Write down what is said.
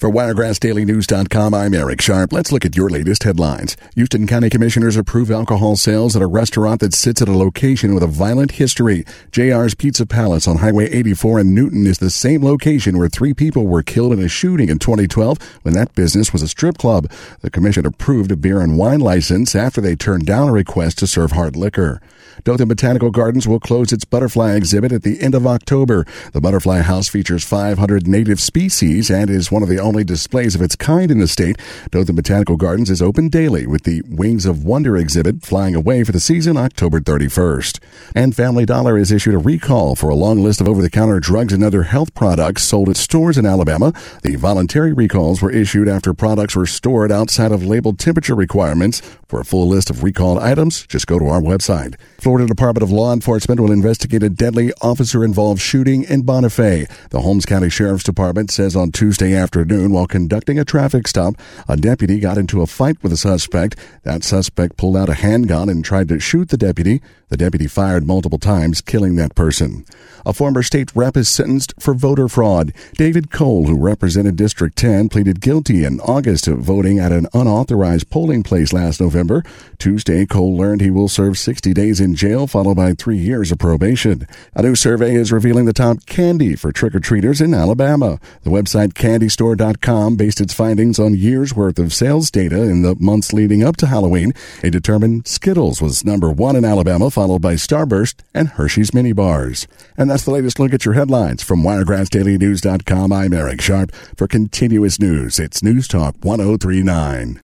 For WiregrassDailyNews.com, I'm Eric Sharp. Let's look at your latest headlines. Houston County Commissioners approve alcohol sales at a restaurant that sits at a location with a violent history. JR's Pizza Palace on Highway 84 in Newton is the same location where three people were killed in a shooting in 2012 when that business was a strip club. The commission approved a beer and wine license after they turned down a request to serve hard liquor. Dothan Botanical Gardens will close its butterfly exhibit at the end of October. The butterfly house features 500 native species and is one of the only displays of its kind in the state. Dothan Botanical Gardens is open daily with the Wings of Wonder exhibit flying away for the season October 31st. And Family Dollar has issued a recall for a long list of over-the-counter drugs and other health products sold at stores in Alabama. The voluntary recalls were issued after products were stored outside of labeled temperature requirements. For a full list of recalled items, just go to our website. Florida Department of Law Enforcement will investigate a deadly officer-involved shooting in Bonifay. The Holmes County Sheriff's Department says on Tuesday afternoon, while conducting a traffic stop, a deputy got into a fight with a suspect. That suspect pulled out a handgun and tried to shoot the deputy. The deputy fired multiple times, killing that person. A former state rep is sentenced for voter fraud. David Cole, who represented District 10, pleaded guilty in August of voting at an unauthorized polling place last November. Tuesday, Cole learned he will serve 60 days in jail, followed by 3 years of probation. A new survey is revealing the top candy for trick-or-treaters in Alabama. The website CandyStore.com based its findings on years' worth of sales data in the months leading up to Halloween. It determined Skittles was number one in Alabama, followed by Starburst and Hershey's Mini Bars. And that's the latest look at your headlines from WiregrassDailyNews.com. I'm Eric Sharp. For continuous news, it's News Talk 103.9.